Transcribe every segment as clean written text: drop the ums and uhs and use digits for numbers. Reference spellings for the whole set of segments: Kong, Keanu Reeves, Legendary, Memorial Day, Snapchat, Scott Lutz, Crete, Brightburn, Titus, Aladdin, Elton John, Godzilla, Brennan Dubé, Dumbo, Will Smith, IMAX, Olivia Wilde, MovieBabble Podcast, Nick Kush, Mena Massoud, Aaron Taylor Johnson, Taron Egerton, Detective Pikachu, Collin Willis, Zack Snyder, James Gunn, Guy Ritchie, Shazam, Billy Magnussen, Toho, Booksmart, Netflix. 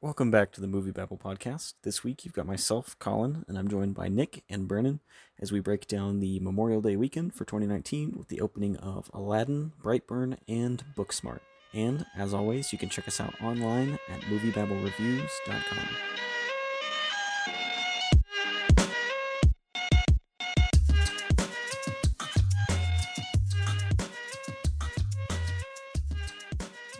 Welcome back to the MovieBabble Podcast. This week you've got myself, Colin, and I'm joined by Nick and Brennan as we break down the Memorial Day weekend for 2019 with the opening of Aladdin, Brightburn, and Booksmart. And, as always, you can check us out online at moviebabblreviews.com.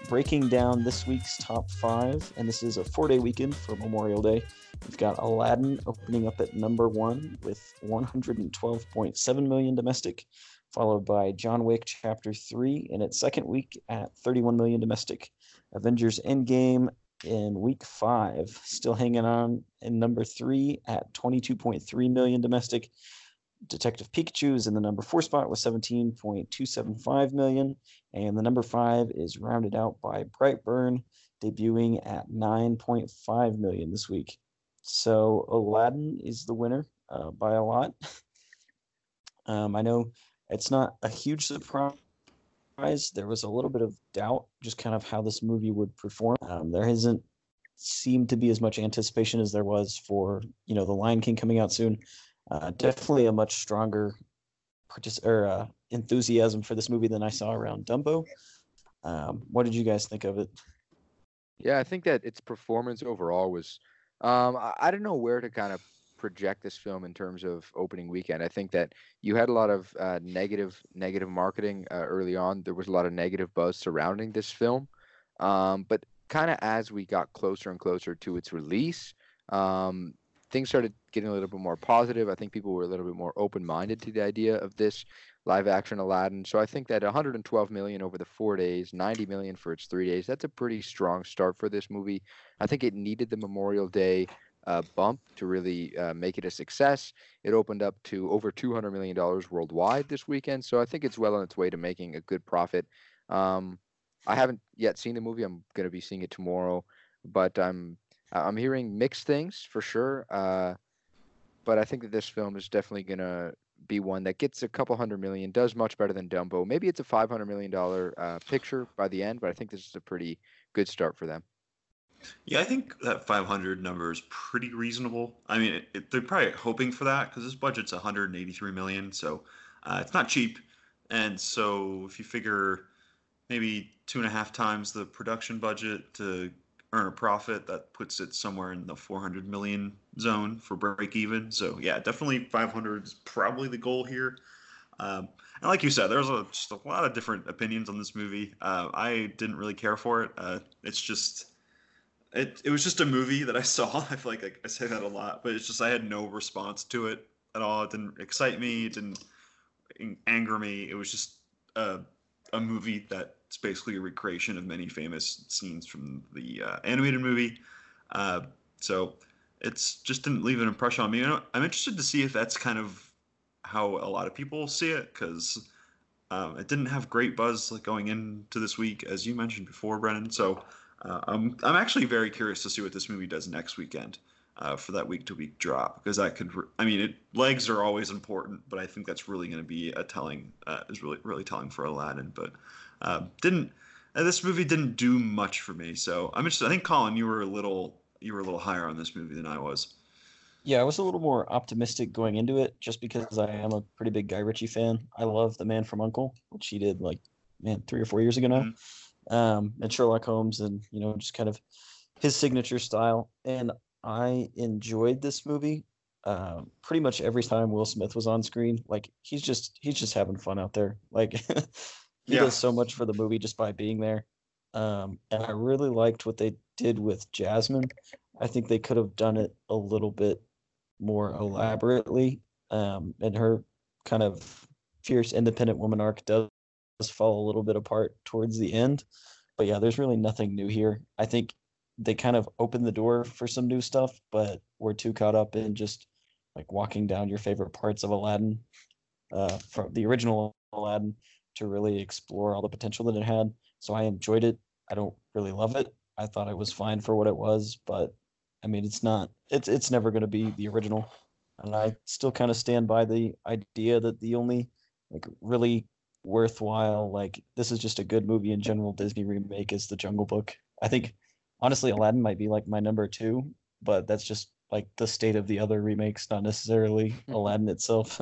Breaking down this week's top five, and this is a 4-day weekend for Memorial Day. We've got Aladdin opening up at number one with $112.7 million domestic, followed by John Wick Chapter 3 in its second week at $31 million domestic. Avengers Endgame in week 5, still hanging on in number 3 at $22.3 million domestic. Detective Pikachu is in the number 4 spot with $17.275 million, and the number 5 is rounded out by Brightburn, debuting at $9.5 million this week. So Aladdin is the winner by a lot. I know it's not a huge surprise. There was a little bit of doubt just kind of how this movie would perform. There isn't seemed to be as much anticipation as there was for, you know, The Lion King coming out soon. Definitely a much stronger enthusiasm for this movie than I saw around Dumbo. What did you guys think of it? Yeah, I think that its performance overall was I don't know where to kind of project this film in terms of opening weekend. I think that you had a lot of negative marketing early on. There was a lot of negative buzz surrounding this film. But kind of as we got closer and closer to its release, things started getting a little bit more positive. I think people were a little bit more open-minded to the idea of this live-action Aladdin. So I think that $112 million over the 4 days, $90 million for its 3 days, that's a pretty strong start for this movie. I think it needed the Memorial Day bump to really make it a success. It opened up to over $200 million worldwide this weekend. So I think it's well on its way to making a good profit. I haven't yet seen the movie. I'm going to be seeing it tomorrow, but I'm hearing mixed things for sure, but I think that this film is definitely going to be one that gets a couple $100 million, does much better than Dumbo. Maybe it's a $500 million picture by the end, but I think this is a pretty good start for them. Yeah, I think that 500 number is pretty reasonable. I mean, they're probably hoping for that because this budget's $183 million, so it's not cheap. And so if you figure maybe 2.5 times the production budget to earn a profit, that puts it somewhere in the 400 million zone for break even. So yeah, definitely 500 is probably the goal here. And like you said, there's just a lot of different opinions on this movie. I didn't really care for it. It's just, it was just a movie that I saw. I feel like I say that a lot, but it's just, I had no response to it at all. It didn't excite me. It didn't anger me. It was just a movie that, it's basically a recreation of many famous scenes from the animated movie. So it's just didn't leave an impression on me. I'm interested to see if that's kind of how a lot of people see it, because it didn't have great buzz like going into this week, as you mentioned before, Brennan. So I'm actually very curious to see what this movie does next weekend for that week-to-week drop, because that could legs are always important, but I think that's really going to be really telling for Aladdin. But this movie didn't do much for me, so I'm interested. I think, Colin, you were a little higher on this movie than I was. Yeah, I was a little more optimistic going into it, just because I am a pretty big Guy Ritchie fan. I love The Man from U.N.C.L.E., which he did 3 or 4 years ago now, and Sherlock Holmes, and just kind of his signature style. And I enjoyed this movie pretty much every time Will Smith was on screen. Like he's just having fun out there, like. He does so much for the movie just by being there. And I really liked what they did with Jasmine. I think they could have done it a little bit more elaborately. And her kind of fierce independent woman arc does fall a little bit apart towards the end. But yeah, there's really nothing new here. I think they kind of opened the door for some new stuff, but we're too caught up in just like walking down your favorite parts of Aladdin, from the original Aladdin, to really explore all the potential that it had. So I enjoyed it. I don't really love it. I thought it was fine for what it was, but I mean, it's never going to be the original. And I still kind of stand by the idea that the only really worthwhile, this is just a good movie in general Disney remake is The Jungle Book. I think honestly, Aladdin might be like my number two, but that's just like the state of the other remakes, not necessarily Aladdin itself.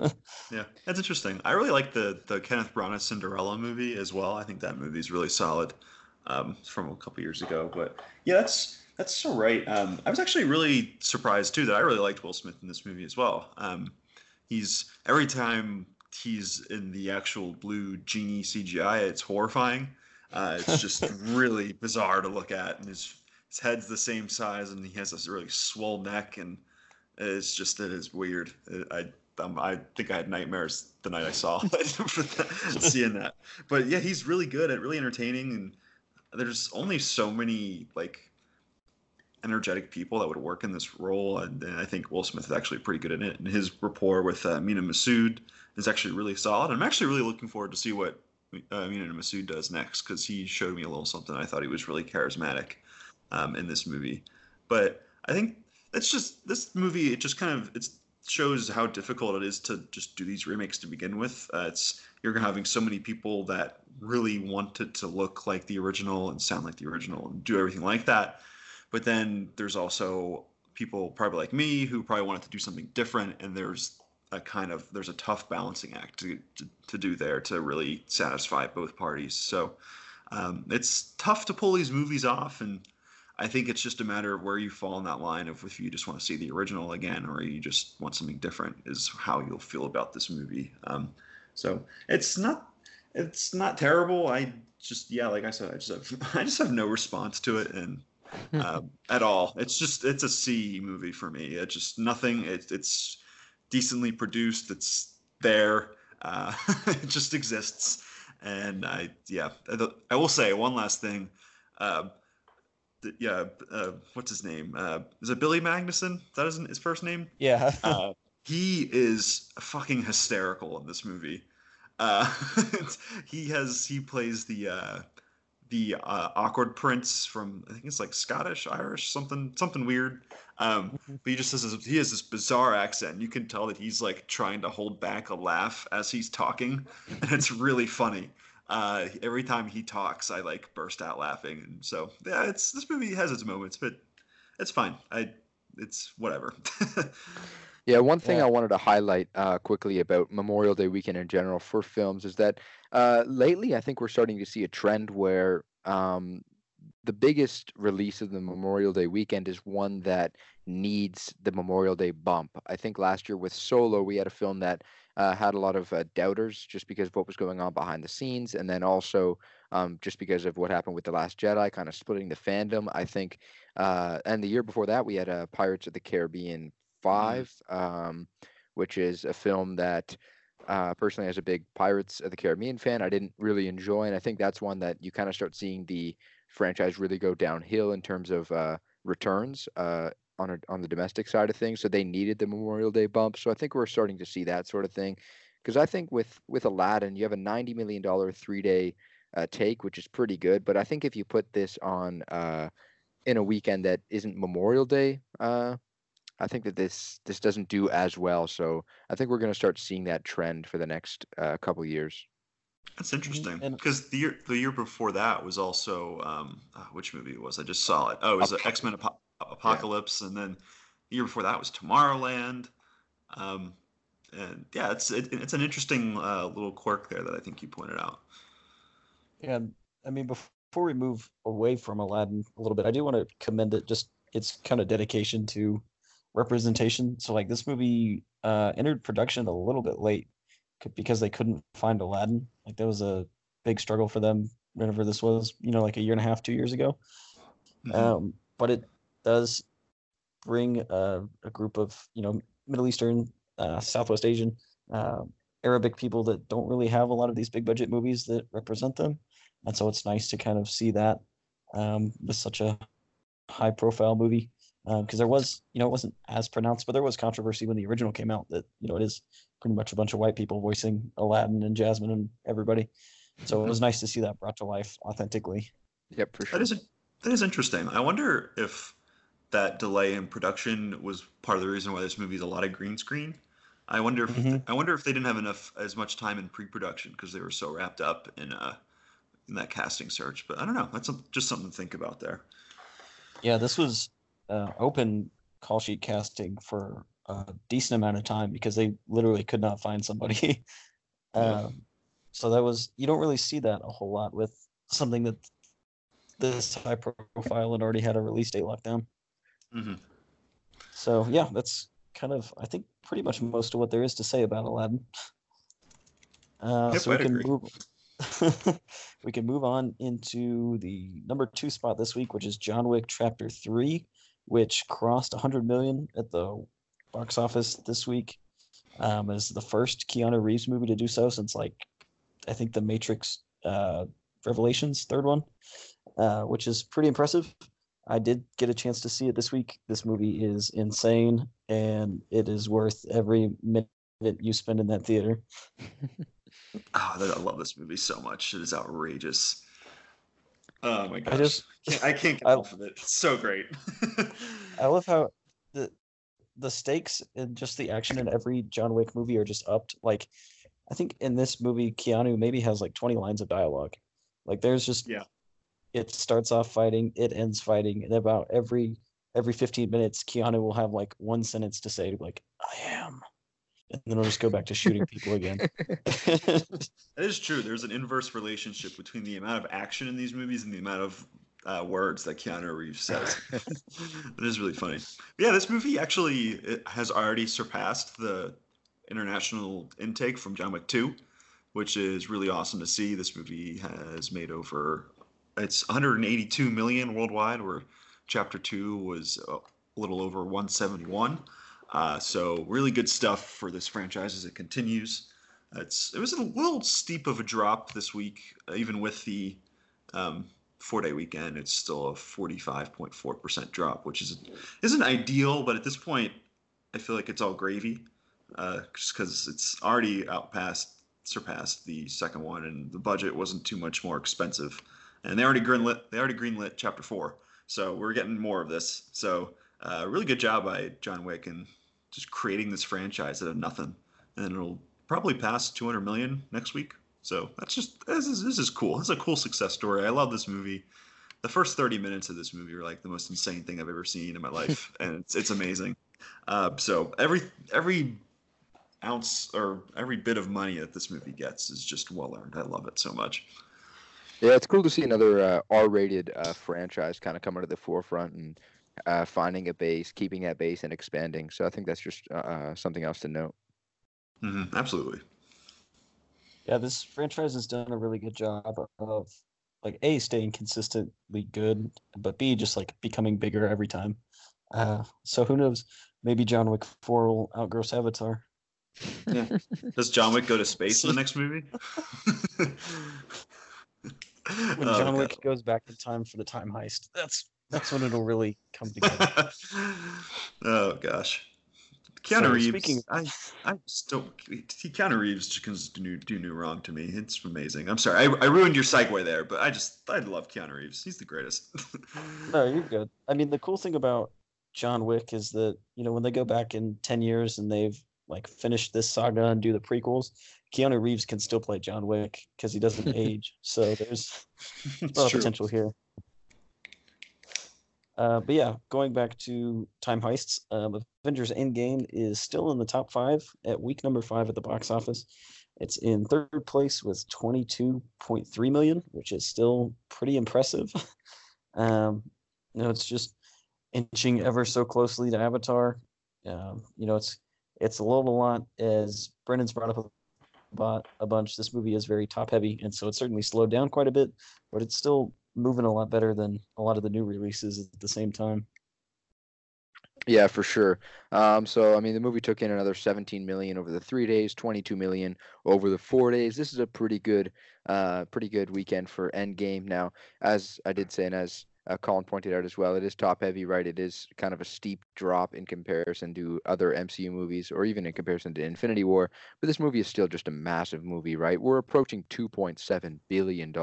Yeah, that's interesting. I really like the Kenneth Branagh Cinderella movie as well. I think that movie's really solid. It's from a couple years ago, but yeah, that's so right. I was actually really surprised too that I really liked Will Smith in this movie as well. He's every time he's in the actual blue genie CGI, it's horrifying. It's just really bizarre to look at, and his head's the same size, and he has this really swole neck, and it's just it is weird. I think I had nightmares the night I saw it seeing that. But yeah, he's really good at really entertaining, and there's only so many like energetic people that would work in this role, and I think Will Smith is actually pretty good in it, and his rapport with Mena Massoud is actually really solid. I'm actually really looking forward to see what Mena Massoud does next, because he showed me a little something. I thought he was really charismatic in this movie, but I think that's just this movie. It just kind of shows how difficult it is to just do these remakes to begin with. You're having so many people that really wanted to look like the original and sound like the original and do everything like that. But then there's also people probably like me who probably wanted to do something different. And there's a tough balancing act to do there to really satisfy both parties. So it's tough to pull these movies off. And I think it's just a matter of where you fall in that line of if you just want to see the original again, or you just want something different, is how you'll feel about this movie. So it's not terrible. Like I said, I just have no response to it. And at all. It's a C movie for me. It's just nothing. It's decently produced. It's there. It just exists. And I will say one last thing. What's his name? Is it Billy Magnussen? Is that his first name? Yeah. He is fucking hysterical in this movie. He plays the awkward prince from, I think it's like Scottish, Irish, something weird. But he has this bizarre accent. And you can tell that he's like trying to hold back a laugh as he's talking. And it's really funny. Every time he talks, I like burst out laughing. And so yeah, this movie has its moments, but it's fine. It's whatever. Yeah, one thing I wanted to highlight quickly about Memorial Day weekend in general for films is that lately I think we're starting to see a trend where the biggest release of the Memorial Day weekend is one that needs the Memorial Day bump. I think last year with Solo, we had a film that had a lot of doubters just because of what was going on behind the scenes, and then also just because of what happened with The Last Jedi, kind of splitting the fandom, I think. And the year before that, we had Pirates of the Caribbean 5, which is a film that personally, as a big Pirates of the Caribbean fan, I didn't really enjoy, and I think that's one that you kind of start seeing the franchise really go downhill in terms of returns on the domestic side of things. So they needed the Memorial Day bump. So I think we're starting to see that sort of thing, because I think with Aladdin, you have a $90 million 3-day take, which is pretty good. But I think if you put this on in a weekend that isn't Memorial Day, I think that this doesn't do as well, so I think we're going to start seeing that trend for the next couple years. That's interesting, because the year before that was also which movie it was? I just saw it. Oh, it was X-Men Apocalypse, yeah. And then the year before that was Tomorrowland. And yeah, it's an interesting little quirk there that I think you pointed out. Yeah, I mean, before we move away from Aladdin a little bit, I do want to commend it. Just its kind of dedication to representation. So like this movie entered production a little bit late because they couldn't find Aladdin. Like that was a big struggle for them whenever this was, like a year and a half, 2 years ago. But it does bring a group of, Middle Eastern, Southwest Asian, Arabic people that don't really have a lot of these big budget movies that represent them. And so it's nice to kind of see that with such a high profile movie. Because there was, it wasn't as pronounced, but there was controversy when the original came out that, it is pretty much a bunch of white people voicing Aladdin and Jasmine and everybody. So it was nice to see that brought to life authentically. Yep, for sure. That is interesting. I wonder if that delay in production was part of the reason why this movie is a lot of green screen. I wonder if they didn't have as much time in pre-production because they were so wrapped up in that casting search. But I don't know. That's just something to think about there. Yeah, this was open call sheet casting for a decent amount of time because they literally could not find somebody. So that was, you don't really see that a whole lot with something that this high profile and already had a release date locked down. Mm-hmm. So yeah, that's kind of, I think, pretty much most of what there is to say about Aladdin. So we can move on into the number 2 spot this week, which is John Wick Chapter 3, which crossed 100 million at the box office this week. As the first Keanu Reeves movie to do so since, like, I think the Matrix Revelations, third one, which is pretty impressive. I did get a chance to see it this week. This movie is insane, and it is worth every minute you spend in that theater. I love this movie so much. It is outrageous. Oh my gosh. I can't get off of it. It's so great. I love how the stakes and just the action in every John Wick movie are just upped. Like, I think in this movie, Keanu maybe has like 20 lines of dialogue. Like, there's just, yeah. It starts off fighting, it ends fighting, and about every 15 minutes, Keanu will have like one sentence to say, like, I am. And then we'll just go back to shooting people again. That is true. There's an inverse relationship between the amount of action in these movies and the amount of words that Keanu Reeves says. It is really funny. But yeah, this movie actually has already surpassed the international intake from John Wick 2, which is really awesome to see. This movie has made over, it's 182 million worldwide, where Chapter 2 was a little over 171. So really good stuff for this franchise as it continues. It was a little steep of a drop this week, even with the 4-day weekend. It's still a 45.4% drop, which isn't ideal, but at this point, I feel like it's all gravy, just because it's already surpassed the second one, and the budget wasn't too much more expensive, and they already greenlit Chapter 4, so we're getting more of this. So. Really good job by John Wick and just creating this franchise out of nothing, and it'll probably pass 200 million next week. So this is cool. It's a cool success story. I love this movie. The first 30 minutes of this movie are like the most insane thing I've ever seen in my life, and it's amazing. So every ounce or every bit of money that this movie gets is just well earned. I love it so much. Yeah, it's cool to see another R-rated franchise kind of coming to the forefront and. Finding a base, keeping that base, and expanding. So I think that's just something else to note. Mm-hmm. Absolutely. Yeah, this franchise has done a really good job of, like, A, staying consistently good, but B, just, like, becoming bigger every time. So who knows? Maybe John Wick 4 will outgross Avatar. Yeah. Does John Wick go to space in the next movie? When John Wick goes back in time for the time heist, that's when it'll really come together. Oh gosh, Keanu Reeves. Speaking, I still Keanu Reeves just can do new wrong to me. It's amazing. I'm sorry, I ruined your segue there, but I love Keanu Reeves. He's the greatest. No, you're good. I mean, the cool thing about John Wick is that, you know, when they go back in 10 years and they've like finished this saga and do the prequels, Keanu Reeves can still play John Wick because he doesn't age. So there's a lot of potential here. But yeah, going back to time heists, Avengers Endgame is still in the top 5 at week number 5 at the box office. It's in third place with 22.3 million, which is still pretty impressive. You know, it's just inching ever so closely to Avatar. You know, it's a little a lot, as Brendan's brought up a bunch. This movie is very top heavy, and so it certainly slowed down quite a bit, but it's still moving a lot better than a lot of the new releases at the same time. Yeah, for sure. So, I mean, the movie took in another 17 million over the 3 days, 22 million over the 4 days. This is a pretty good weekend for Endgame. Now, as I did say, and as Colin pointed out as well, it is top heavy, right? It is kind of a steep drop in comparison to other MCU movies, or even in comparison to Infinity War. But this movie is still just a massive movie, right? We're approaching $2.7 billion.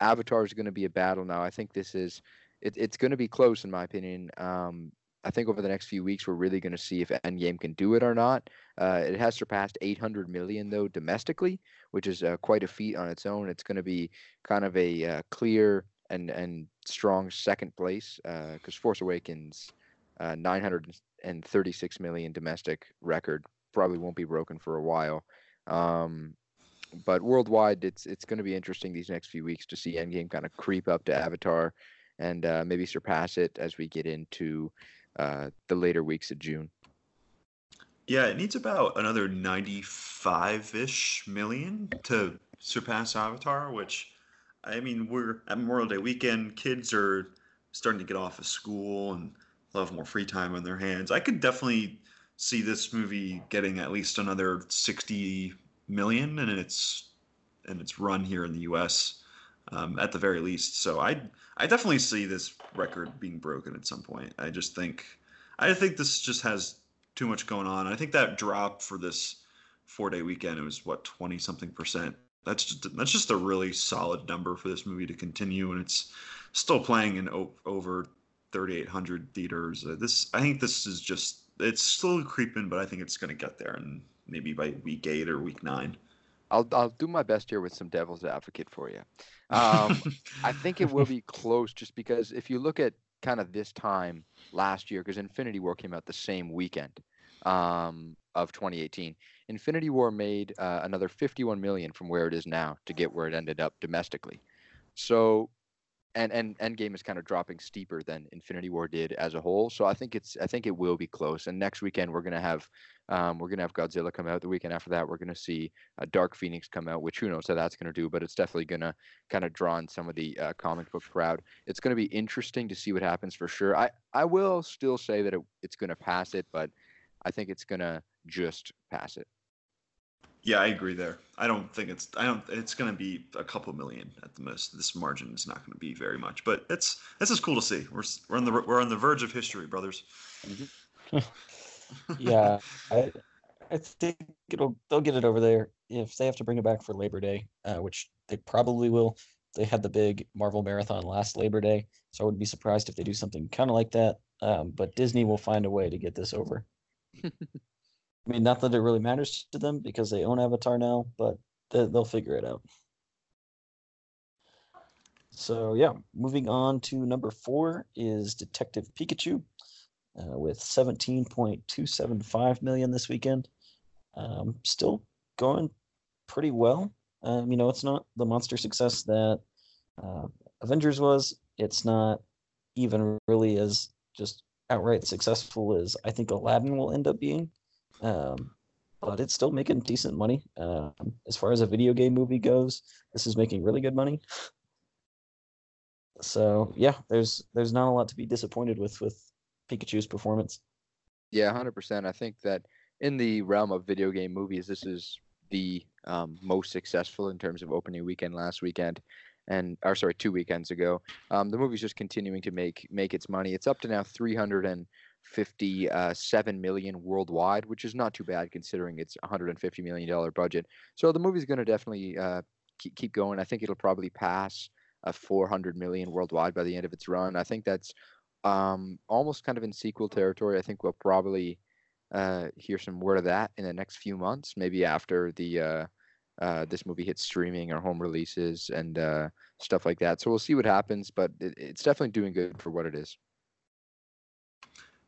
Avatar is going to be a battle now. I think this is, it's going to be close, in my opinion. I think over the next few weeks, we're really going to see if Endgame can do it or not. It has surpassed 800 million, though, domestically, which is quite a feat on its own. It's going to be kind of a clear and strong second place, because Force Awakens, 936 million domestic record, probably won't be broken for a while. But worldwide, it's going to be interesting these next few weeks to see Endgame kind of creep up to Avatar and maybe surpass it as we get into the later weeks of June. Yeah, it needs about another 95-ish million to surpass Avatar, which, I mean, we're at Memorial Day weekend. Kids are starting to get off of school and they'll have more free time on their hands. I could definitely see this movie getting at least another 60 million in its run here in the U.S., at the very least. So I definitely see this record being broken at some point. I think this just has too much going on. I think that drop for this 4-day weekend, it was 20-something%. That's just a really solid number for this movie to continue, and it's still playing in over 3,800 theaters. It's still creeping, but I think it's going to get there, and maybe by week 8 or week 9. I'll do my best here with some devil's advocate for you. I think it will be close, just because if you look at kind of this time last year, because Infinity War came out the same weekend of 2018. Infinity War made another 51 million from where it is now to get where it ended up domestically. So, and Endgame is kind of dropping steeper than Infinity War did as a whole. So I think it will be close. And next weekend we're gonna have Godzilla come out. The weekend after that, we're gonna see Dark Phoenix come out, which who knows how that's gonna do, but it's definitely gonna kind of draw in some of the comic book crowd. It's gonna be interesting to see what happens for sure. I will still say that it's gonna pass it, but I think it's gonna just pass it. Yeah, I agree there. It's gonna be a couple million at the most. This margin is not gonna be very much, but this is cool to see. We're on the verge of history, brothers. Mm-hmm. Yeah, I think they'll get it over there if they have to bring it back for Labor Day, which they probably will. They had the big Marvel Marathon last Labor Day, so I wouldn't be surprised if they do something kind of like that. But Disney will find a way to get this over. I mean, not that it really matters to them because they own Avatar now, but they'll figure it out. So yeah, moving on to number 4 is Detective Pikachu. With 17.275 million this weekend. Still going pretty well. It's not the monster success that Avengers was. It's not even really as just outright successful as I think Aladdin will end up being. But it's still making decent money. As far as a video game movie goes, this is making really good money. So, yeah, there's not a lot to be disappointed with Pikachu's performance. Yeah, 100%. I think that in the realm of video game movies, this is the most successful in terms of opening weekend last weekend, 2 weekends ago. The movie's just continuing to make its money. It's up to now 357 million worldwide, which is not too bad considering its $150 million budget. So the movie's going to definitely keep going. I think it'll probably pass 400 million worldwide by the end of its run. I think that's almost kind of in sequel territory. I think we'll probably hear some word of that in the next few months, maybe after the this movie hits streaming or home releases and stuff like that. So we'll see what happens, but it's definitely doing good for what it is.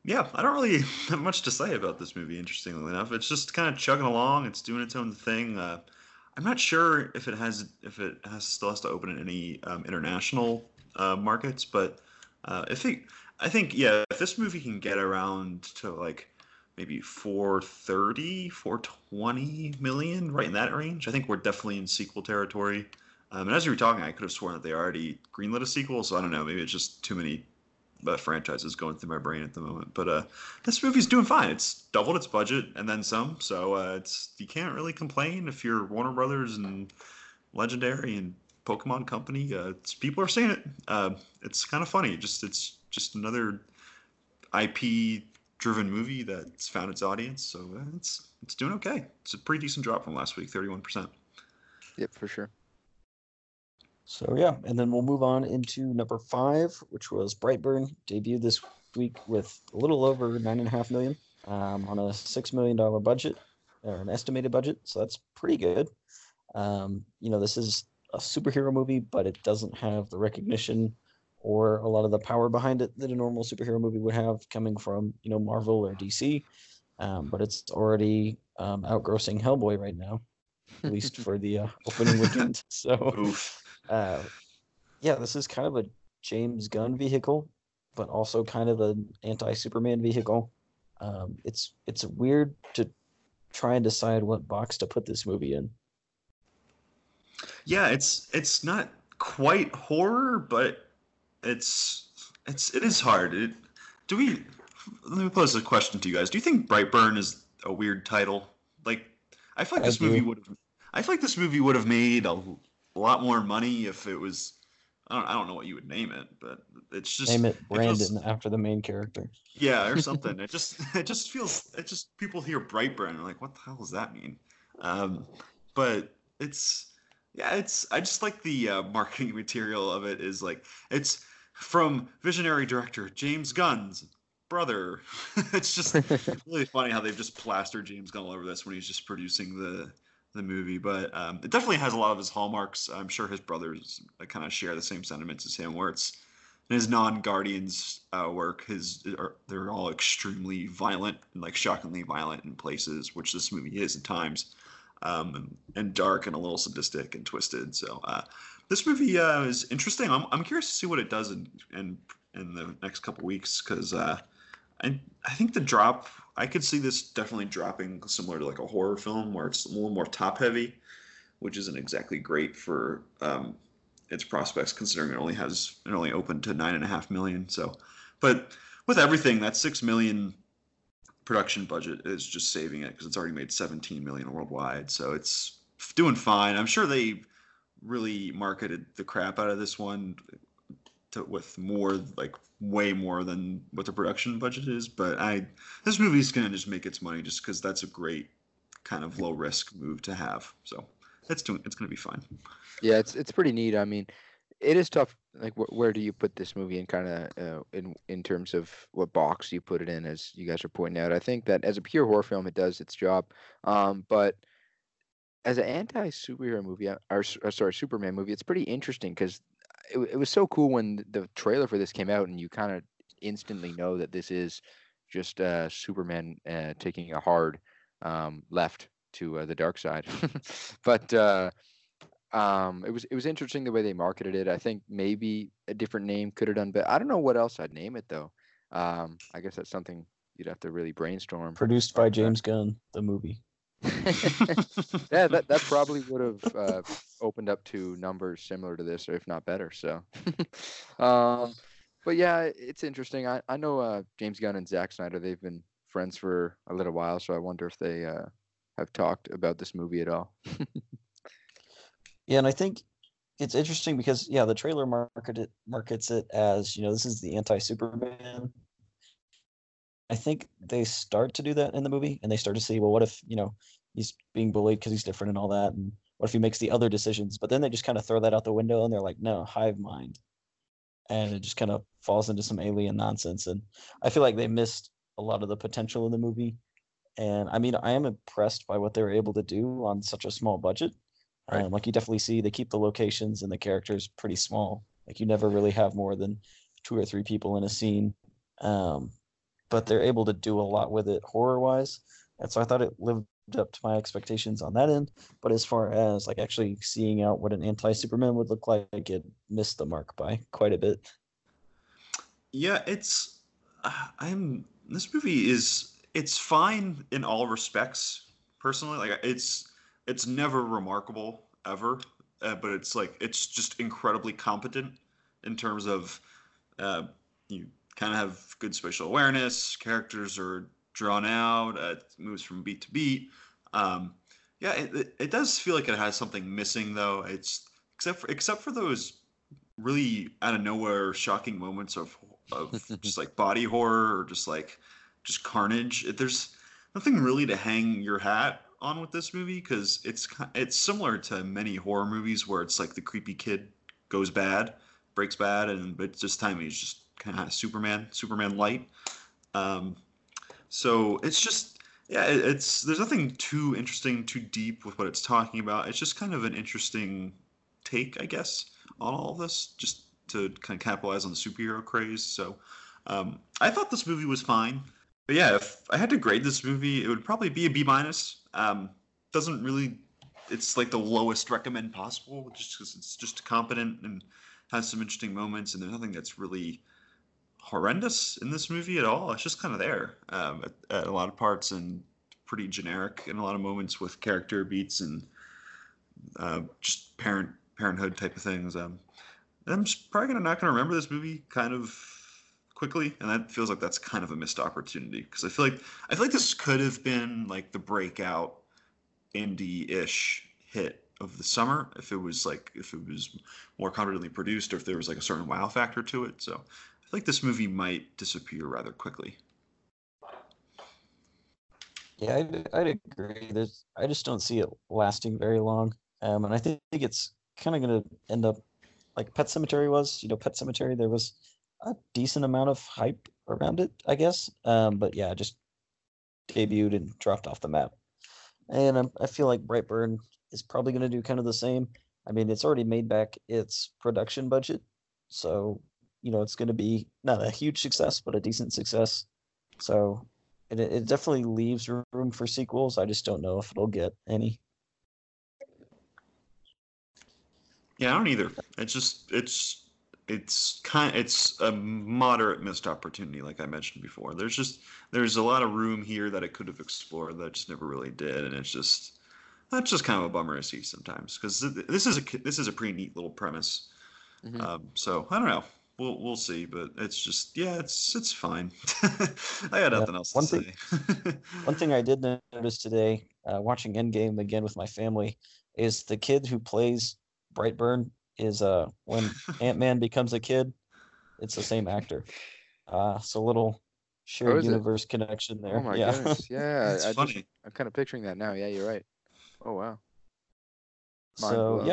Yeah, I don't really have much to say about this movie, interestingly enough. It's just kind of chugging along. It's doing its own thing. I'm not sure if it still has to open in any international markets, but if this movie can get around to like maybe 430, 420 million, right in that range, I think we're definitely in sequel territory. And as we were talking, I could have sworn that they already greenlit a sequel, so I don't know. Maybe it's just too many franchises going through my brain at the moment. But this movie's doing fine. It's doubled its budget and then some, so you can't really complain if you're Warner Brothers and Legendary and Pokemon Company. People are seeing it. It's kind of funny. It's just another IP-driven movie that's found its audience. So it's doing okay. It's a pretty decent drop from last week, 31%. Yep, for sure. So yeah, and then we'll move on into number 5, which was Brightburn, debuted this week with a little over 9.5 million on a $6 million budget, or an estimated budget. So that's pretty good. This is a superhero movie, but it doesn't have the recognition or a lot of the power behind it that a normal superhero movie would have coming from, you know, Marvel or DC. But it's already outgrossing Hellboy right now, at least for the opening weekend. So, yeah, this is kind of a James Gunn vehicle, but also kind of an anti-Superman vehicle. It's weird to try and decide what box to put this movie in. Yeah, it's not quite horror, but it is hard. Let me pose a question to you guys. Do you think Brightburn is a weird title? Like, I feel like this movie would have made a lot more money if it was. I don't know what you would name it, but it's just name it Brandon after the main character. Yeah, or something. It just feels people hear Brightburn and they're like, what the hell does that mean? But I just like the marketing material of it is like it's from visionary director James Gunn's brother. It's just really funny how they've just plastered James Gunn all over this when he's just producing the movie, but it definitely has a lot of his hallmarks. I'm sure his brothers kind of share the same sentiments as him, where it's in his non-Guardians work. They're all extremely violent, and like shockingly violent in places, which this movie is at times, and dark and a little sadistic and twisted. So this movie is interesting. I'm curious to see what it does in the next couple weeks, because I think the drop. I could see this definitely dropping similar to like a horror film where it's a little more top heavy, which isn't exactly great for its prospects, considering it only opened to $9.5 million. So, but with everything, that $6 million production budget is just saving it because it's already made $17 million worldwide. So it's doing fine. I'm sure they really marketed the crap out of this one with more, like way more than what the production budget is, but this movie's gonna just make its money just because that's a great kind of low risk move to have. So it's gonna be fine. Yeah, it's pretty neat. I mean, it is tough. Like, where do you put this movie in kind of in terms of what box you put it in? As you guys are pointing out, I think that as a pure horror film, it does its job, but as an anti-superhero movie, Superman movie, it's pretty interesting because it was so cool when the trailer for this came out, and you kind of instantly know that this is just Superman taking a hard left to the dark side. But it was interesting the way they marketed it. I think maybe a different name could have done better. I don't know what else I'd name it though. I guess that's something you'd have to really brainstorm. Produced by James Gunn, the movie. Yeah, that probably would have opened up to numbers similar to this, or if not better. So, but yeah, it's interesting. I know James Gunn and Zack Snyder, they've been friends for a little while, so I wonder if they have talked about this movie at all. Yeah, and I think it's interesting because the trailer markets it as, you know, this is the anti-Superman. I think they start to do that in the movie, and they start to see, well, what if, you know, he's being bullied because he's different and all that, and what if he makes the other decisions? But then they just kind of throw that out the window, and they're like, no, hive mind. And it just kind of falls into some alien nonsense. And I feel like they missed a lot of the potential in the movie. And, I mean, I am impressed by what they were able to do on such a small budget. Right. Like, you definitely see they keep the locations and the characters pretty small. Like, you never really have more than 2 or 3 people in a scene. But they're able to do a lot with it horror-wise. And so I thought it lived up to my expectations on that end. But as far as like actually seeing out what an anti-Superman would look like, it missed the mark by quite a bit. Yeah, this movie is, it's fine in all respects, personally. Like, it's never remarkable, ever. But it's like, it's just incredibly competent in terms of you kind of have good spatial awareness. Characters are drawn out. It moves from beat to beat. It does feel like it has something missing though. It's except for those really out of nowhere shocking moments of just like body horror or just carnage. There's nothing really to hang your hat on with this movie because it's similar to many horror movies where it's like the creepy kid goes bad, breaks bad, but this time he's just kind of Superman light. So it's just, there's nothing too interesting, too deep with what it's talking about. It's just kind of an interesting take, I guess, on all this, just to kind of capitalize on the superhero craze. So I thought this movie was fine. But yeah, if I had to grade this movie, it would probably be a B-. Doesn't really, it's like the lowest recommend possible, just because it's just competent and has some interesting moments, and there's nothing that's really horrendous in this movie at all. It's just kind of there at a lot of parts, and pretty generic in a lot of moments with character beats and just parenthood type of things. I'm probably not going to remember this movie kind of quickly, and that feels like that's kind of a missed opportunity, because I feel like this could have been like the breakout indie-ish hit of the summer if it was more competently produced, or if there was like a certain wow factor to it. So I feel like this movie might disappear rather quickly. Yeah, I'd agree. I just don't see it lasting very long, and I think it's kind of going to end up like Pet Sematary was. You know, Pet Sematary, there was a decent amount of hype around it, I guess. But yeah, just debuted and dropped off the map. And I feel like Brightburn is probably going to do kind of the same. I mean, it's already made back its production budget. So, you know, it's going to be not a huge success, but a decent success. So it definitely leaves room for sequels. I just don't know if it'll get any. Yeah, I don't either. It's a moderate missed opportunity, like I mentioned before. There's a lot of room here that it could have explored that it just never really did, and that's just kind of a bummer to see sometimes, because this is a pretty neat little premise. Mm-hmm. So I don't know, we'll see, but it's just it's fine. I had nothing else to say. One thing I did notice today, watching Endgame again with my family, is the kid who plays Brightburn is when Ant-Man becomes a kid, it's the same actor. So little shared universe connection there. Oh my goodness, yeah. It's funny. I'm kind of picturing that now. Yeah, you're right. Oh, wow. I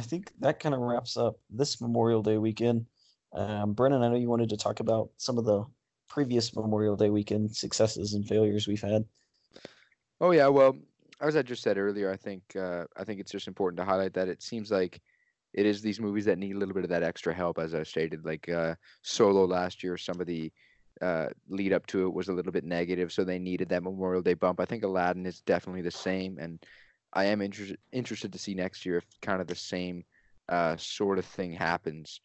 think that kind of wraps up this Memorial Day weekend. Brennan, I know you wanted to talk about some of the previous Memorial Day weekend successes and failures we've had. Oh, yeah, well, as I just said earlier, I think it's just important to highlight that it seems like it is these movies that need a little bit of that extra help, as I stated. Like Solo last year, some of the lead up to it was a little bit negative, so they needed that Memorial Day bump. I think Aladdin is definitely the same, and I am interested to see next year if kind of the same sort of thing happens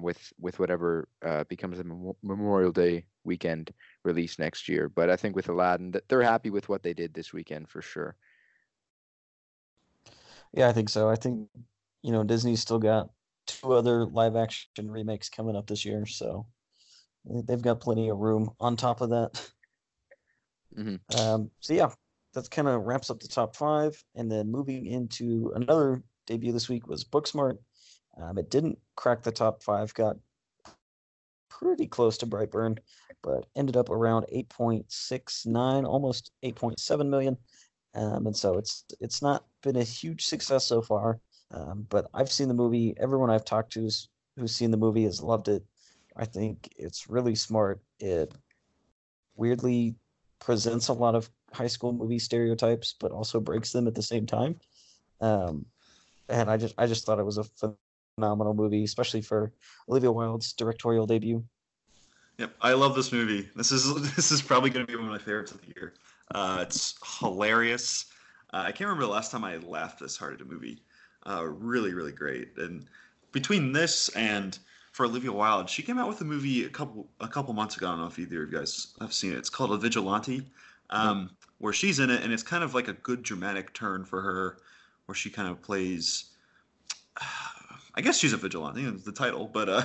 with whatever becomes a Memorial Day weekend release next year. But I think with Aladdin, they're happy with what they did this weekend for sure. Yeah, I think so. I think, you know, Disney's still got 2 other live action remakes coming up this year, so they've got plenty of room on top of that. Mm-hmm. So yeah, that kind of wraps up the top 5. And then moving into another debut this week was Booksmart. It didn't crack the top 5, got pretty close to Brightburn, but ended up around 8.69, almost 8.7 million. And so it's not been a huge success so far, but I've seen the movie. Everyone I've talked to who's seen the movie has loved it. I think it's really smart. It weirdly presents a lot of high school movie stereotypes, but also breaks them at the same time. And I just thought it was a phenomenal movie, especially for Olivia Wilde's directorial debut. Yep, I love this movie. This is probably going to be one of my favorites of the year. It's hilarious. I can't remember the last time I laughed this hard at a movie. Really, really great. And between this and for Olivia Wilde, she came out with a movie a couple months ago. I don't know if either of you guys have seen it. It's called A Vigilante, where she's in it, and it's kind of like a good dramatic turn for her, where she kind of plays. I guess she's a vigilante, that's the title, but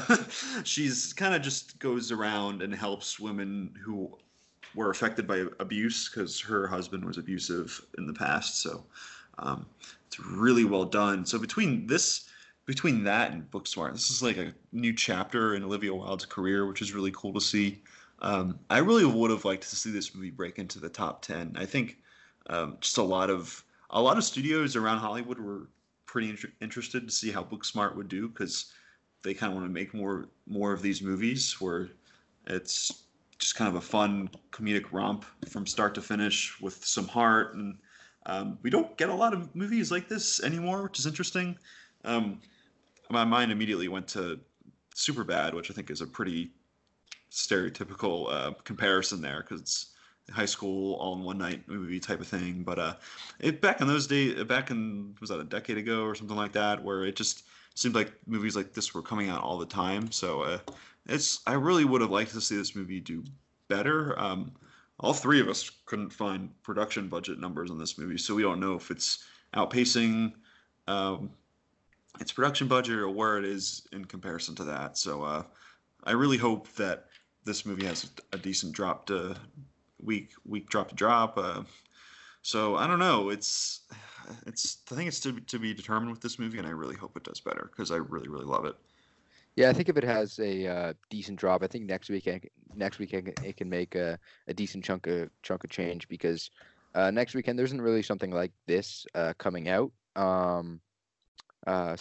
she's kind of just goes around and helps women who were affected by abuse, because her husband was abusive in the past. So it's really well done. So between that and Booksmart, this is like a new chapter in Olivia Wilde's career, which is really cool to see. I really would have liked to see this movie break into the top 10. I think just a lot of studios around Hollywood were pretty interested to see how Booksmart would do, because they kind of want to make more of these movies where it's just kind of a fun comedic romp from start to finish with some heart, and We don't get a lot of movies like this anymore, which is interesting. My mind immediately went to Superbad, which I think is a pretty stereotypical comparison there, because it's high school all in one night movie type of thing. But back in those days, was that a decade ago or something like that, where it just seemed like movies like this were coming out all the time. So I really would have liked to see this movie do better. All three of us couldn't find production budget numbers on this movie, so we don't know if it's outpacing its production budget or where it is in comparison to that. So I really hope that this movie has a decent drop to week drop to drop. So I don't know. I think it's to be determined with this movie, and I really hope it does better because I really, really love it. Yeah, I think if it has a decent drop, I think next week it can make a decent chunk of change, because next weekend there isn't really something like this coming out. So I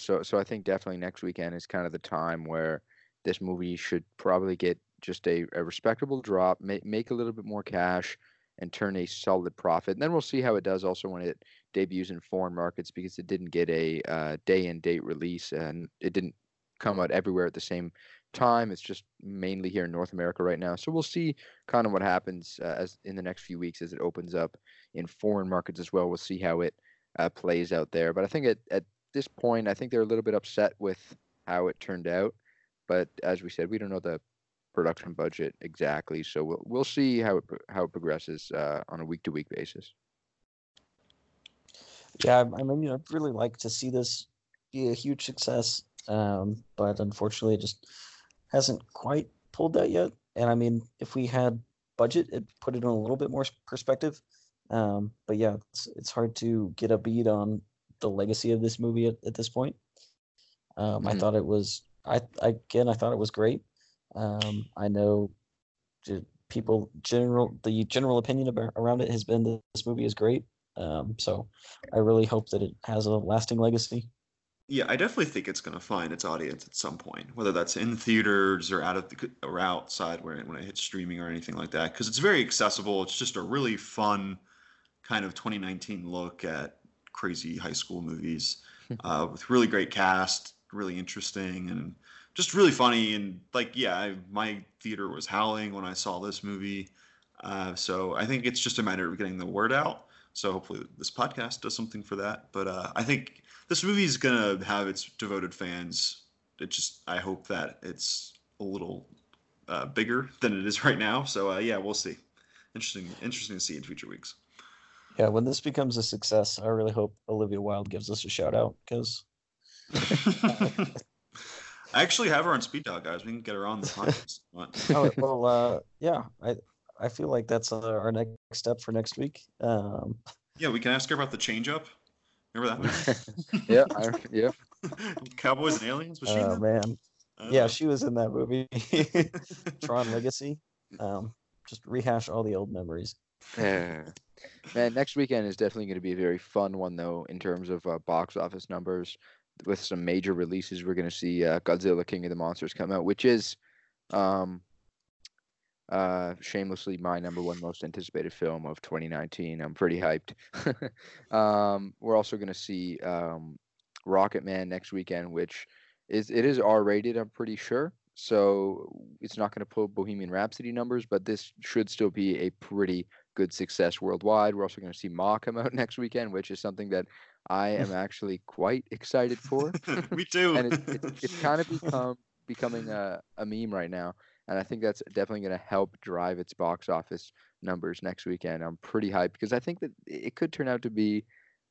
think definitely next weekend is kind of the time where this movie should probably get just a respectable drop, make a little bit more cash, and turn a solid profit. And then we'll see how it does also when it debuts in foreign markets, because it didn't get a day-and-date release, and it didn't come out everywhere at the same time. It's just mainly here in North America right now. So we'll see kind of what happens as in the next few weeks as it opens up in foreign markets as well. We'll see how it plays out there. But I think at this point, I think they're a little bit upset with how it turned out. But as we said, we don't know the production budget exactly. So we'll see how it progresses on a week-to-week basis. Yeah, I mean, I'd really like to see this be a huge success. But unfortunately, it just hasn't quite pulled that yet. And I mean, if we had budget, it put it in a little bit more perspective. But yeah, it's hard to get a bead on the legacy of this movie at this point. I thought it was, I thought it was great. I know people the general opinion around it has been that this movie is great. So I really hope that it has a lasting legacy. Yeah, I definitely think it's going to find its audience at some point, whether that's in theaters or outside when it hits streaming or anything like that, because it's very accessible. It's just a really fun kind of 2019 look at crazy high school movies with really great cast, really interesting, and just really funny. And my theater was howling when I saw this movie. So I think it's just a matter of getting the word out. So hopefully this podcast does something for that. But I think this movie is going to have its devoted fans. I hope that it's a little bigger than it is right now. So, we'll see. Interesting to see in future weeks. Yeah, when this becomes a success, I really hope Olivia Wilde gives us a shout-out, because... I actually have her on speed dial, guys. We can get her on the podcast. I feel like that's our next step for next week. Yeah, we can ask her about the change-up. Remember that movie? Yeah. Cowboys and Aliens? Was she in that? Man. Yeah, she was in that movie. Tron Legacy. Just rehash all the old memories. Yeah. Man, next weekend is definitely going to be a very fun one, though, in terms of box office numbers. With some major releases, we're going to see Godzilla King of the Monsters come out, which is shamelessly my number one most anticipated film of 2019. I'm pretty hyped. We're also going to see Rocketman next weekend, which is R-rated, I'm pretty sure. So it's not going to pull Bohemian Rhapsody numbers, but this should still be a pretty good success worldwide. We're also going to see Ma come out next weekend, which is something that I am actually quite excited for. Me too. And it's kind of becoming a meme right now. And I think that's definitely going to help drive its box office numbers next weekend. I'm pretty hyped because I think that it could turn out to be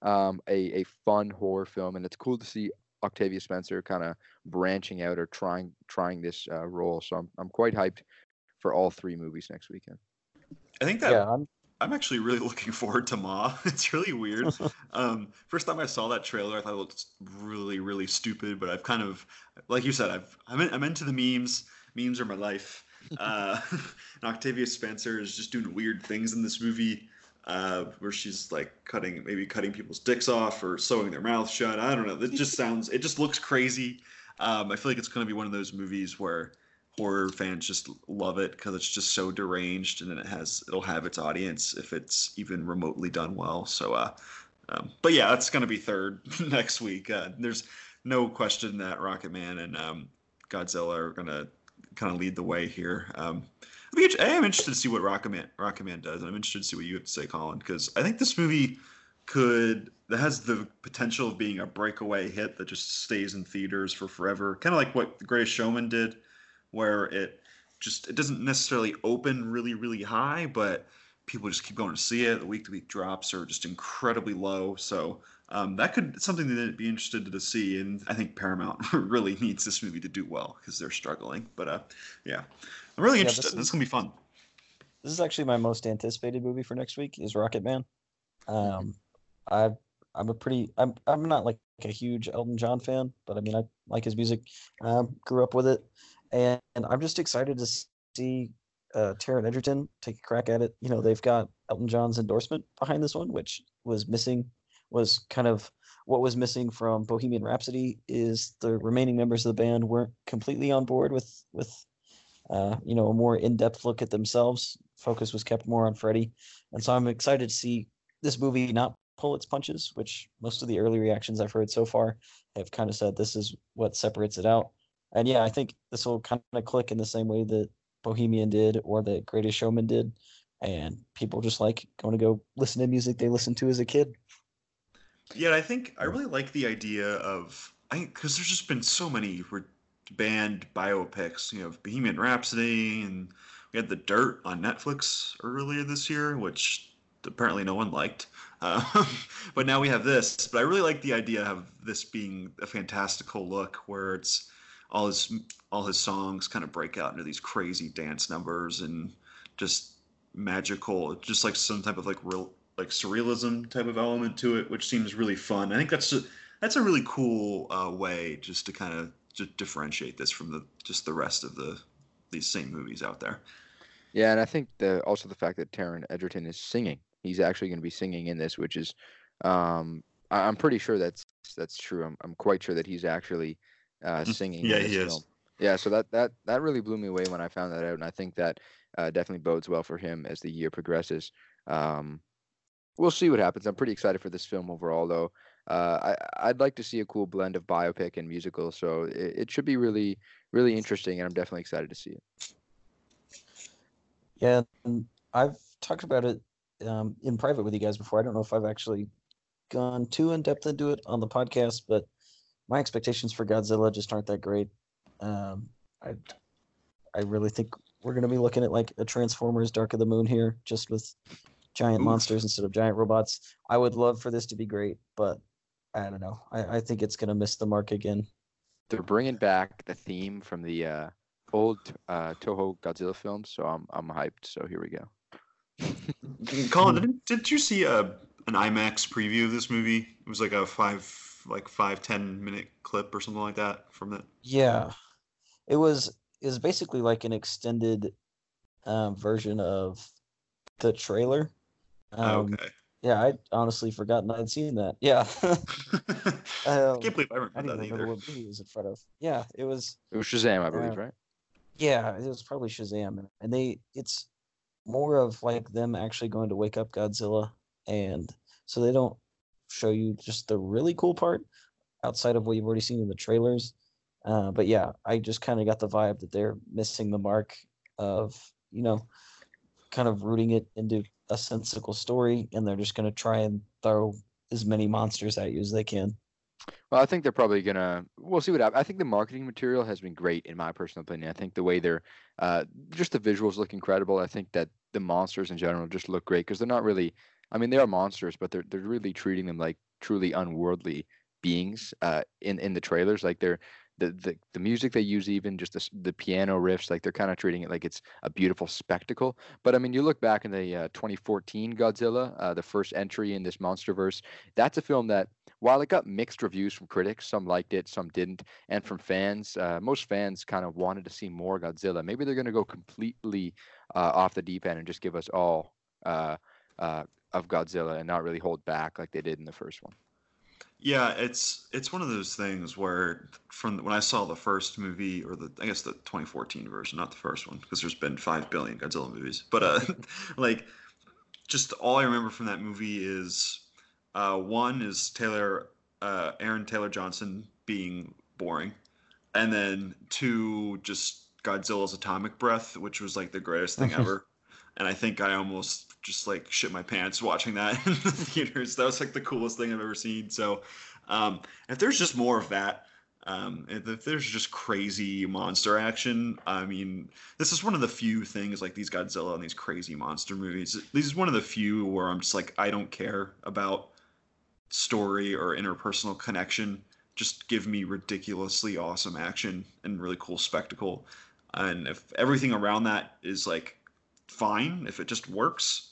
a fun horror film. And it's cool to see Octavia Spencer kind of branching out or trying this role. So I'm quite hyped for all three movies next weekend. I think that... Yeah, I'm actually really looking forward to Ma. It's really weird. First time I saw that trailer, I thought it looked really, really stupid. But I've kind of, like you said, I'm into the memes. Memes are my life. And Octavia Spencer is just doing weird things in this movie, where she's like cutting people's dicks off or sewing their mouths shut. I don't know. It just looks crazy. I feel like it's going to be one of those movies where horror fans just love it because it's just so deranged, and then it'll have its audience if it's even remotely done well. So But yeah, that's going to be third next week. There's no question that Rocketman and Godzilla are going to kind of lead the way here. I'm interested to see what Rocketman does, and I'm interested to see what you have to say, Colin, because I think this movie has the potential of being a breakaway hit that just stays in theaters for forever, kind of like what The Greatest Showman did, where it doesn't necessarily open really, really high, but people just keep going to see it. The week-to-week drops are just incredibly low. So that could something that I'd be interested to see. And I think Paramount really needs this movie to do well because they're struggling. But yeah, I'm really interested. This is going to be fun. This is actually my most anticipated movie for next week is Rocketman. I'm not like a huge Elton John fan, but I mean, I like his music. Grew up with it. And I'm just excited to see Taron Egerton take a crack at it. You know, they've got Elton John's endorsement behind this one, which was kind of what was missing from Bohemian Rhapsody is the remaining members of the band weren't completely on board with a more in-depth look at themselves. Focus was kept more on Freddie. And so I'm excited to see this movie not pull its punches, which most of the early reactions I've heard so far have kind of said this is what separates it out. And yeah, I think this will kind of click in the same way that Bohemian did or The Greatest Showman did, and people just like going to go listen to music they listened to as a kid. Yeah, I think I really like the idea of because there's just been so many band biopics, you know, Bohemian Rhapsody, and we had The Dirt on Netflix earlier this year, which apparently no one liked. But now we have this. But I really like the idea of this being a fantastical look where it's all his songs kind of break out into these crazy dance numbers and just magical, just like some type of like real, like surrealism type of element to it, which seems really fun. I think that's a really cool way just to kind of just differentiate this from the rest of these same movies out there. Yeah, and I think also the fact that Taron Egerton is singing, he's actually going to be singing in this, which is I'm pretty sure that's true. I'm quite sure that he's actually singing. Yeah, in this he film. Is. Yeah, so that really blew me away when I found that out, and I think that definitely bodes well for him as the year progresses. We'll see what happens. I'm pretty excited for this film overall, though. I'd like to see a cool blend of biopic and musical, so it should be really, really interesting, and I'm definitely excited to see it. Yeah, and I've talked about it in private with you guys before. I don't know if I've actually gone too in depth into it on the podcast, but my expectations for Godzilla just aren't that great. I really think we're going to be looking at like a Transformers Dark of the Moon here, just with giant monsters instead of giant robots. I would love for this to be great, but I don't know. I think it's going to miss the mark again. They're bringing back the theme from the old Toho Godzilla films, so I'm hyped. So here we go. Colin, did you see an IMAX preview of this movie? It was like a 5-10 minute clip or something like that from it. Yeah, it was basically like an extended version of the trailer. Okay. Yeah, I'd honestly forgotten I'd seen that. Yeah. I can't believe I remember that either. Remember what movie it was in front of. Yeah, it was Shazam, I believe, right? Yeah, it was probably Shazam, and it's more of like them actually going to wake up Godzilla, and so they don't show you just the really cool part outside of what you've already seen in the trailers. But yeah, I just kind of got the vibe that they're missing the mark of, you know, kind of rooting it into a sensical story, and they're just going to try and throw as many monsters at you as they can. Well, I think they're probably going to – we'll see what happens. I think the marketing material has been great in my personal opinion. I think the way they're just the visuals look incredible. I think that the monsters in general just look great because they're not really – I mean, they are monsters, but they're really treating them like truly unworldly beings in the trailers. Like they're the music they use, even just the piano riffs, like they're kind of treating it like it's a beautiful spectacle. But I mean, you look back in the 2014 Godzilla, the first entry in this monsterverse. That's a film that, while it got mixed reviews from critics, some liked it, some didn't, and from fans, most fans kind of wanted to see more Godzilla. Maybe they're going to go completely off the deep end and just give us all of Godzilla and not really hold back like they did in the first one. Yeah, it's one of those things where from when I saw the first movie, or I guess the 2014 version, not the first one, because there's been 5 billion Godzilla movies, but like just all I remember from that movie is One is Aaron Taylor Johnson being boring. And then two, just Godzilla's atomic breath, which was like the greatest thing ever. And I think I almost just like shit my pants watching that in the theaters. That was like the coolest thing I've ever seen. So if there's just more of that, if there's just crazy monster action, I mean, this is one of the few things like these Godzilla and these crazy monster movies. This is one of the few where I'm just like, I don't care about story or interpersonal connection. Just give me ridiculously awesome action and really cool spectacle. And if everything around that is like fine, if it just works,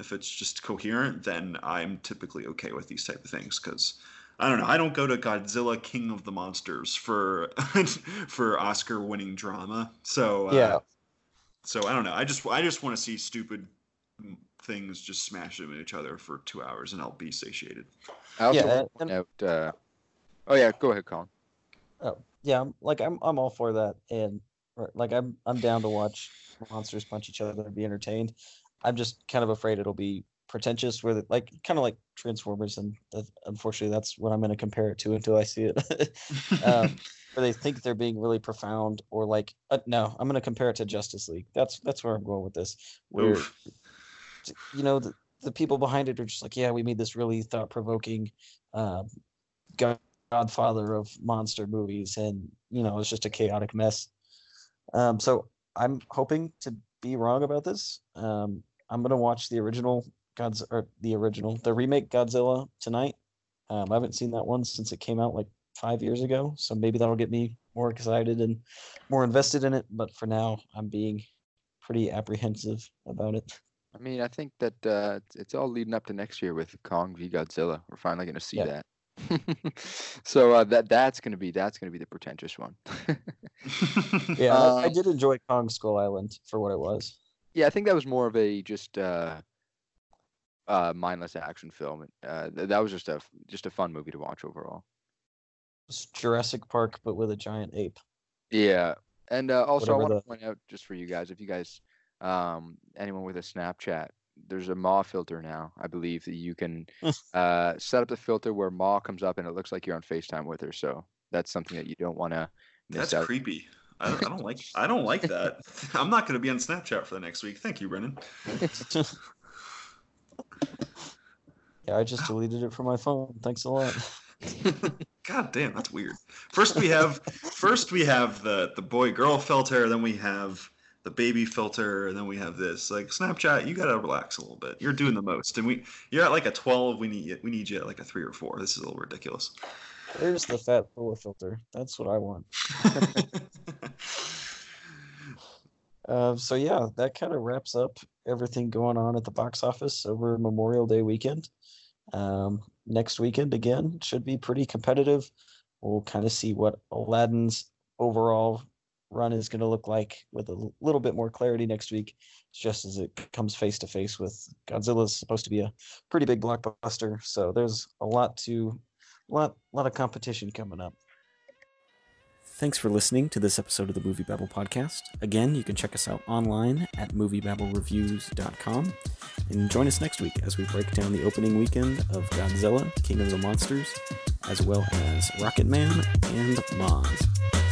if it's just coherent, then I'm typically okay with these type of things. Because I don't know. I don't go to Godzilla King of the Monsters for Oscar-winning drama. So yeah. So I don't know. I just want to see stupid things just smash into each other for 2 hours, and I'll be satiated. Oh yeah, go ahead, Colin. Oh yeah, like I'm all for that, and like I'm down to watch monsters punch each other and be entertained. I'm just kind of afraid it'll be pretentious, where like kind of like Transformers, and unfortunately that's what I'm going to compare it to until I see it. Where they think they're being really profound, or like no, I'm going to compare it to Justice League. That's where I'm going with this. Where you know the people behind it are just like, yeah, we made this really thought-provoking godfather of monster movies, and you know it's just a chaotic mess. So I'm hoping to be wrong about this. I'm going to watch the remake Godzilla tonight. I haven't seen that one since it came out like 5 years ago, so maybe that'll get me more excited and more invested in it. But for now, I'm being pretty apprehensive about it. I mean, I think that it's all leading up to next year with Kong v Godzilla. We're finally going to see that. So that's going to be the pretentious one. Yeah, I did enjoy Kong Skull Island for what it was. Yeah, I think that was more of a just. Mindless action film. That was just a fun movie to watch overall. It's Jurassic Park, but with a giant ape. Yeah, and also I want to point out just for you guys, if you guys, anyone with a Snapchat, there's a Maw filter now. I believe that you can set up the filter where Maw comes up and it looks like you're on FaceTime with her. So that's something that you don't want to miss. That's creepy. I don't like that. I'm not going to be on Snapchat for the next week. Thank you, Brennan. Yeah, I just deleted it from my phone. Thanks a lot. God damn, that's weird. First we have the boy girl filter, then we have the baby filter, and then we have this. Like Snapchat, you gotta relax a little bit. You're doing the most, and you're at like a 12. We need you at like a 3 or 4. This is a little ridiculous. There's the fat boa filter. That's what I want. So yeah, that kind of wraps up everything going on at the box office over Memorial Day weekend. Next weekend again should be pretty competitive. We'll kind of see what Aladdin's overall run is going to look like with a little bit more clarity next week, just as it comes face to face with Godzilla's supposed to be a pretty big blockbuster. So there's a lot of competition coming up. Thanks for listening to this episode of the Movie Babble Podcast. Again, you can check us out online at MovieBabbleReviews.com. And join us next week as we break down the opening weekend of Godzilla, King of the Monsters, as well as Rocketman and Maz.